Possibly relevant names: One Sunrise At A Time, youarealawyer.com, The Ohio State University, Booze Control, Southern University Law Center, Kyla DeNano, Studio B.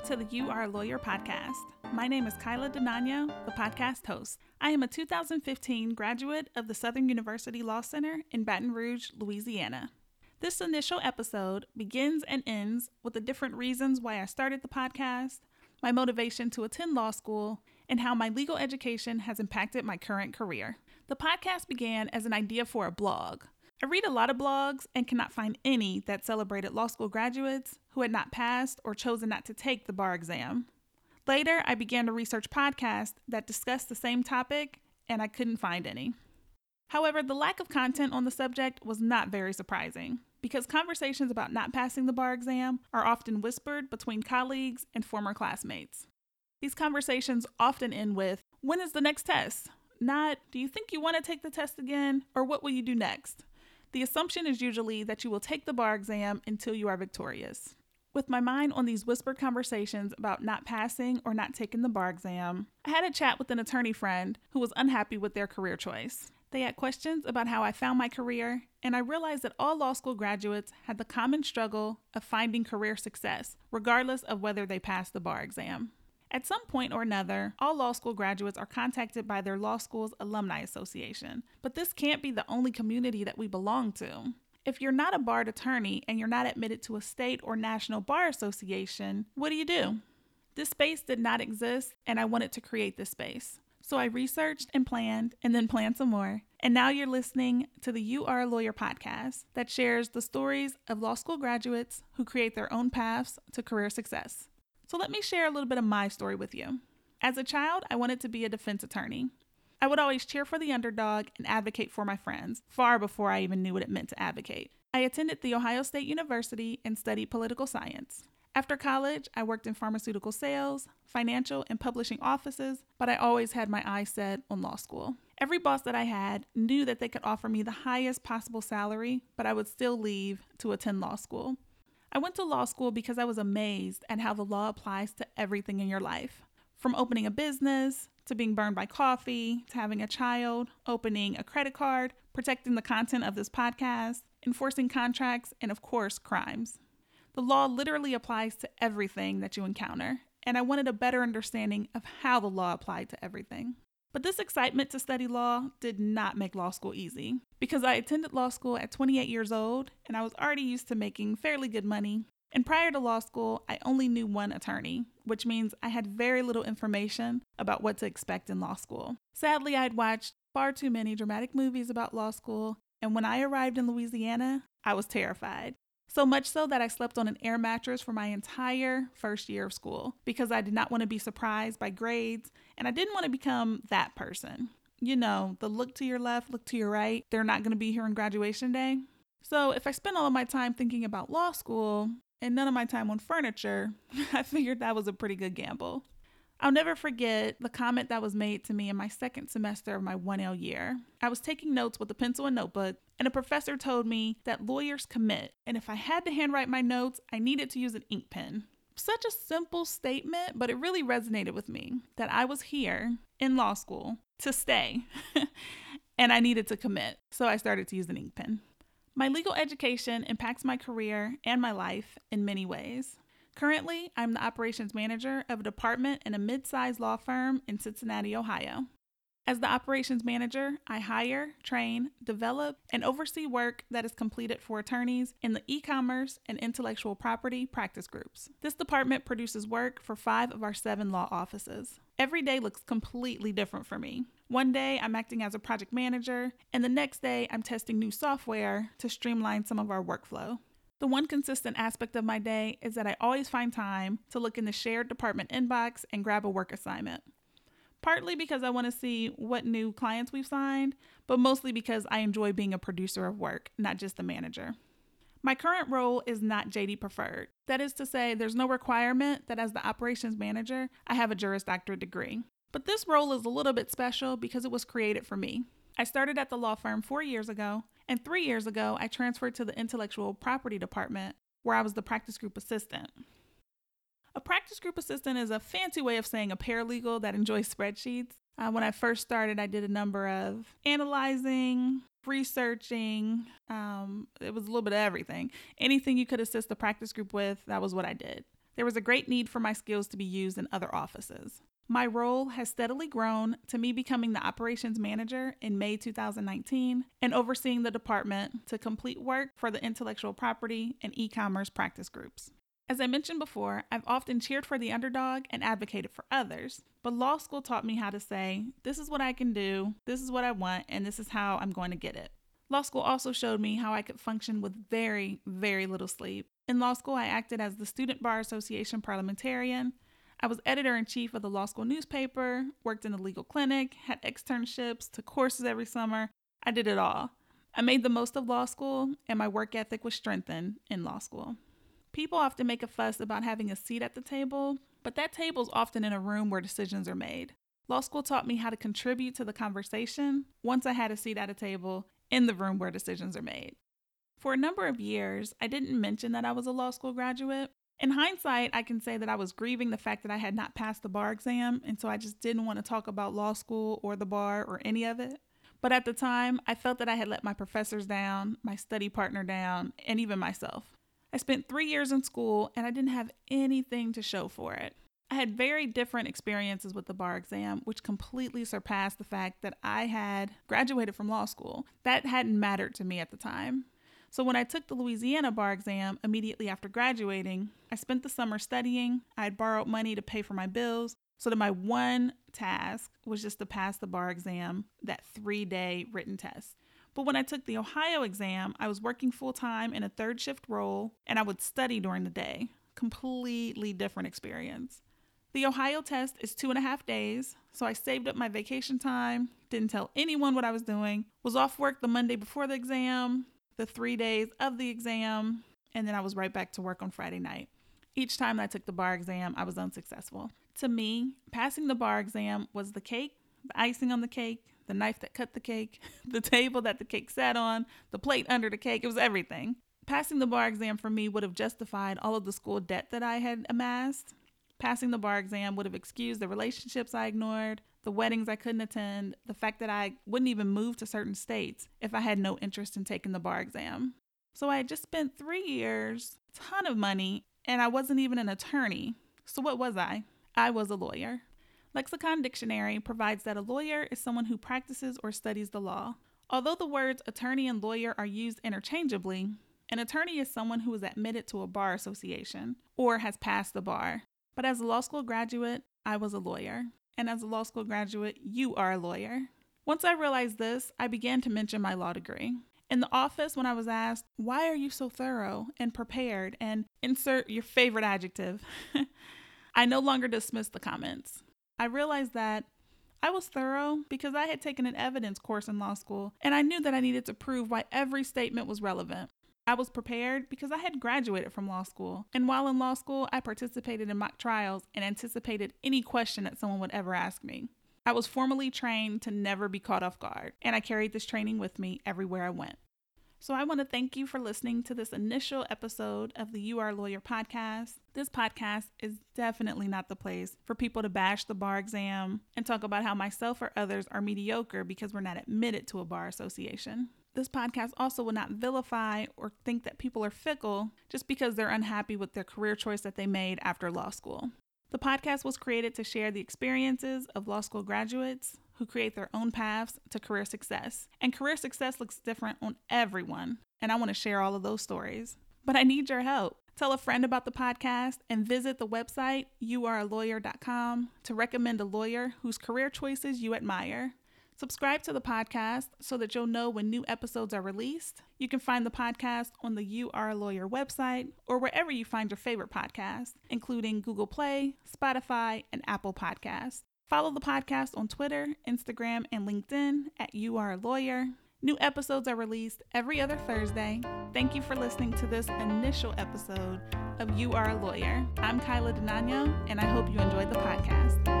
Welcome to the You Are a Lawyer podcast. My name is Kyla DeNano, the podcast host. I am a 2015 graduate of the Southern University Law Center in Baton Rouge, Louisiana. This initial episode begins and ends with the different reasons why I started the podcast, my motivation to attend law school, and how my legal education has impacted my current career. The podcast began as an idea for a blog. I read a lot of blogs and cannot find any that celebrated law school graduates who had not passed or chosen not to take the bar exam. Later, I began to research podcasts that discussed the same topic, and I couldn't find any. However, the lack of content on the subject was not very surprising, because conversations about not passing the bar exam are often whispered between colleagues and former classmates. These conversations often end with, "When is the next test?" Not, "Do you think you want to take the test again?" or "What will you do next?" The assumption is usually that you will take the bar exam until you are victorious. With my mind on these whispered conversations about not passing or not taking the bar exam, I had a chat with an attorney friend who was unhappy with their career choice. They had questions about how I found my career, and I realized that all law school graduates had the common struggle of finding career success, regardless of whether they passed the bar exam. At some point or another, all law school graduates are contacted by their law school's alumni association, but this can't be the only community that we belong to. If you're not a barred attorney and you're not admitted to a state or national bar association, what do you do? This space did not exist, and I wanted to create this space. So I researched and planned, and then planned some more. And now you're listening to the You Are a Lawyer podcast that shares the stories of law school graduates who create their own paths to career success. So let me share a little bit of my story with you. As a child, I wanted to be a defense attorney. I would always cheer for the underdog and advocate for my friends, far before I even knew what it meant to advocate. I attended The Ohio State University and studied political science. After college, I worked in pharmaceutical sales, financial and publishing offices, but I always had my eyes set on law school. Every boss that I had knew that they could offer me the highest possible salary, but I would still leave to attend law school. I went to law school because I was amazed at how the law applies to everything in your life. From opening a business, to being burned by coffee, to having a child, opening a credit card, protecting the content of this podcast, enforcing contracts, and of course, crimes. The law literally applies to everything that you encounter, and I wanted a better understanding of how the law applied to everything. But this excitement to study law did not make law school easy, because I attended law school at 28 years old, and I was already used to making fairly good money. And prior to law school, I only knew one attorney, which means I had very little information about what to expect in law school. Sadly, I'd watched far too many dramatic movies about law school, and when I arrived in Louisiana, I was terrified. So much so that I slept on an air mattress for my entire first year of school because I did not want to be surprised by grades and I didn't want to become that person. You know, the look to your left, look to your right, they're not going to be here on graduation day. So if I spent all of my time thinking about law school and none of my time on furniture, I figured that was a pretty good gamble. I'll never forget the comment that was made to me in my second semester of my 1L year. I was taking notes with a pencil and notebook, and a professor told me that lawyers commit, and if I had to handwrite my notes, I needed to use an ink pen. Such a simple statement, but it really resonated with me that I was here in law school to stay, and I needed to commit, so I started to use an ink pen. My legal education impacts my career and my life in many ways. Currently, I'm the operations manager of a department in a mid-sized law firm in Cincinnati, Ohio. As the operations manager, I hire, train, develop, and oversee work that is completed for attorneys in the e-commerce and intellectual property practice groups. This department produces work for 5 of our 7 law offices. Every day looks completely different for me. One day, I'm acting as a project manager, and the next day, I'm testing new software to streamline some of our workflow. The one consistent aspect of my day is that I always find time to look in the shared department inbox and grab a work assignment. Partly because I want to see what new clients we've signed, but mostly because I enjoy being a producer of work, not just a manager. My current role is not JD preferred. That is to say, there's no requirement that as the operations manager, I have a Juris Doctorate degree. But this role is a little bit special because it was created for me. I started at the law firm 4 years ago, and 3 years ago, I transferred to the intellectual property department where I was the practice group assistant. A practice group assistant is a fancy way of saying a paralegal that enjoys spreadsheets. When I first started, I did a number of analyzing, researching. It was a little bit of everything. Anything you could assist the practice group with, that was what I did. There was a great need for my skills to be used in other offices. My role has steadily grown to me becoming the operations manager in May 2019 and overseeing the department to complete work for the intellectual property and e-commerce practice groups. As I mentioned before, I've often cheered for the underdog and advocated for others, but law school taught me how to say, this is what I can do, this is what I want, and this is how I'm going to get it. Law school also showed me how I could function with very, very little sleep. In law school, I acted as the Student Bar Association parliamentarian. I was editor-in-chief of the law school newspaper, worked in a legal clinic, had externships, took courses every summer. I did it all. I made the most of law school, and my work ethic was strengthened in law school. People often make a fuss about having a seat at the table, but that table's often in a room where decisions are made. Law school taught me how to contribute to the conversation once I had a seat at a table in the room where decisions are made. For a number of years, I didn't mention that I was a law school graduate. In hindsight, I can say that I was grieving the fact that I had not passed the bar exam, and so I just didn't want to talk about law school or the bar or any of it. But at the time, I felt that I had let my professors down, my study partner down, and even myself. I spent 3 years in school, and I didn't have anything to show for it. I had very different experiences with the bar exam, which completely surpassed the fact that I had graduated from law school. That hadn't mattered to me at the time. So when I took the Louisiana bar exam immediately after graduating, I spent the summer studying. I had borrowed money to pay for my bills, so that my one task was just to pass the bar exam, that 3-day written test. But when I took the Ohio exam, I was working full-time in a third shift role, and I would study during the day. Completely different experience. The Ohio test is 2.5 days, so I saved up my vacation time, didn't tell anyone what I was doing, was off work the Monday before the exam, the 3 days of the exam, and then I was right back to work on Friday night. Each time I took the bar exam, I was unsuccessful. To me, passing the bar exam was the cake, the icing on the cake, the knife that cut the cake, the table that the cake sat on, the plate under the cake. It was everything. Passing the bar exam for me would have justified all of the school debt that I had amassed. Passing the bar exam would have excused the relationships I ignored, the weddings I couldn't attend, the fact that I wouldn't even move to certain states if I had no interest in taking the bar exam. So I had just spent 3 years, a ton of money, and I wasn't even an attorney. So what was I? I was a lawyer. Lexicon Dictionary provides that a lawyer is someone who practices or studies the law. Although the words attorney and lawyer are used interchangeably, an attorney is someone who is admitted to a bar association or has passed the bar. But as a law school graduate, I was a lawyer. And as a law school graduate, you are a lawyer. Once I realized this, I began to mention my law degree. In the office, when I was asked, why are you so thorough and prepared, and insert your favorite adjective, I no longer dismissed the comments. I realized that I was thorough because I had taken an evidence course in law school, and I knew that I needed to prove why every statement was relevant. I was prepared because I had graduated from law school, and while in law school, I participated in mock trials and anticipated any question that someone would ever ask me. I was formally trained to never be caught off guard, and I carried this training with me everywhere I went. So I want to thank you for listening to this initial episode of the You Are a Lawyer podcast. This podcast is definitely not the place for people to bash the bar exam and talk about how myself or others are mediocre because we're not admitted to a bar association. This podcast also will not vilify or think that people are fickle just because they're unhappy with their career choice that they made after law school. The podcast was created to share the experiences of law school graduates who create their own paths to career success. And career success looks different on everyone, and I want to share all of those stories. But I need your help. Tell a friend about the podcast and visit the website youarealawyer.com to recommend a lawyer whose career choices you admire. Subscribe to the podcast so that you'll know when new episodes are released. You can find the podcast on the You Are a Lawyer website or wherever you find your favorite podcasts, including Google Play, Spotify, and Apple Podcasts. Follow the podcast on Twitter, Instagram, and LinkedIn at You Are a Lawyer. New episodes are released every other Thursday. Thank you for listening to this initial episode of You Are a Lawyer. I'm Kyla DeNano, and I hope you enjoyed the podcast.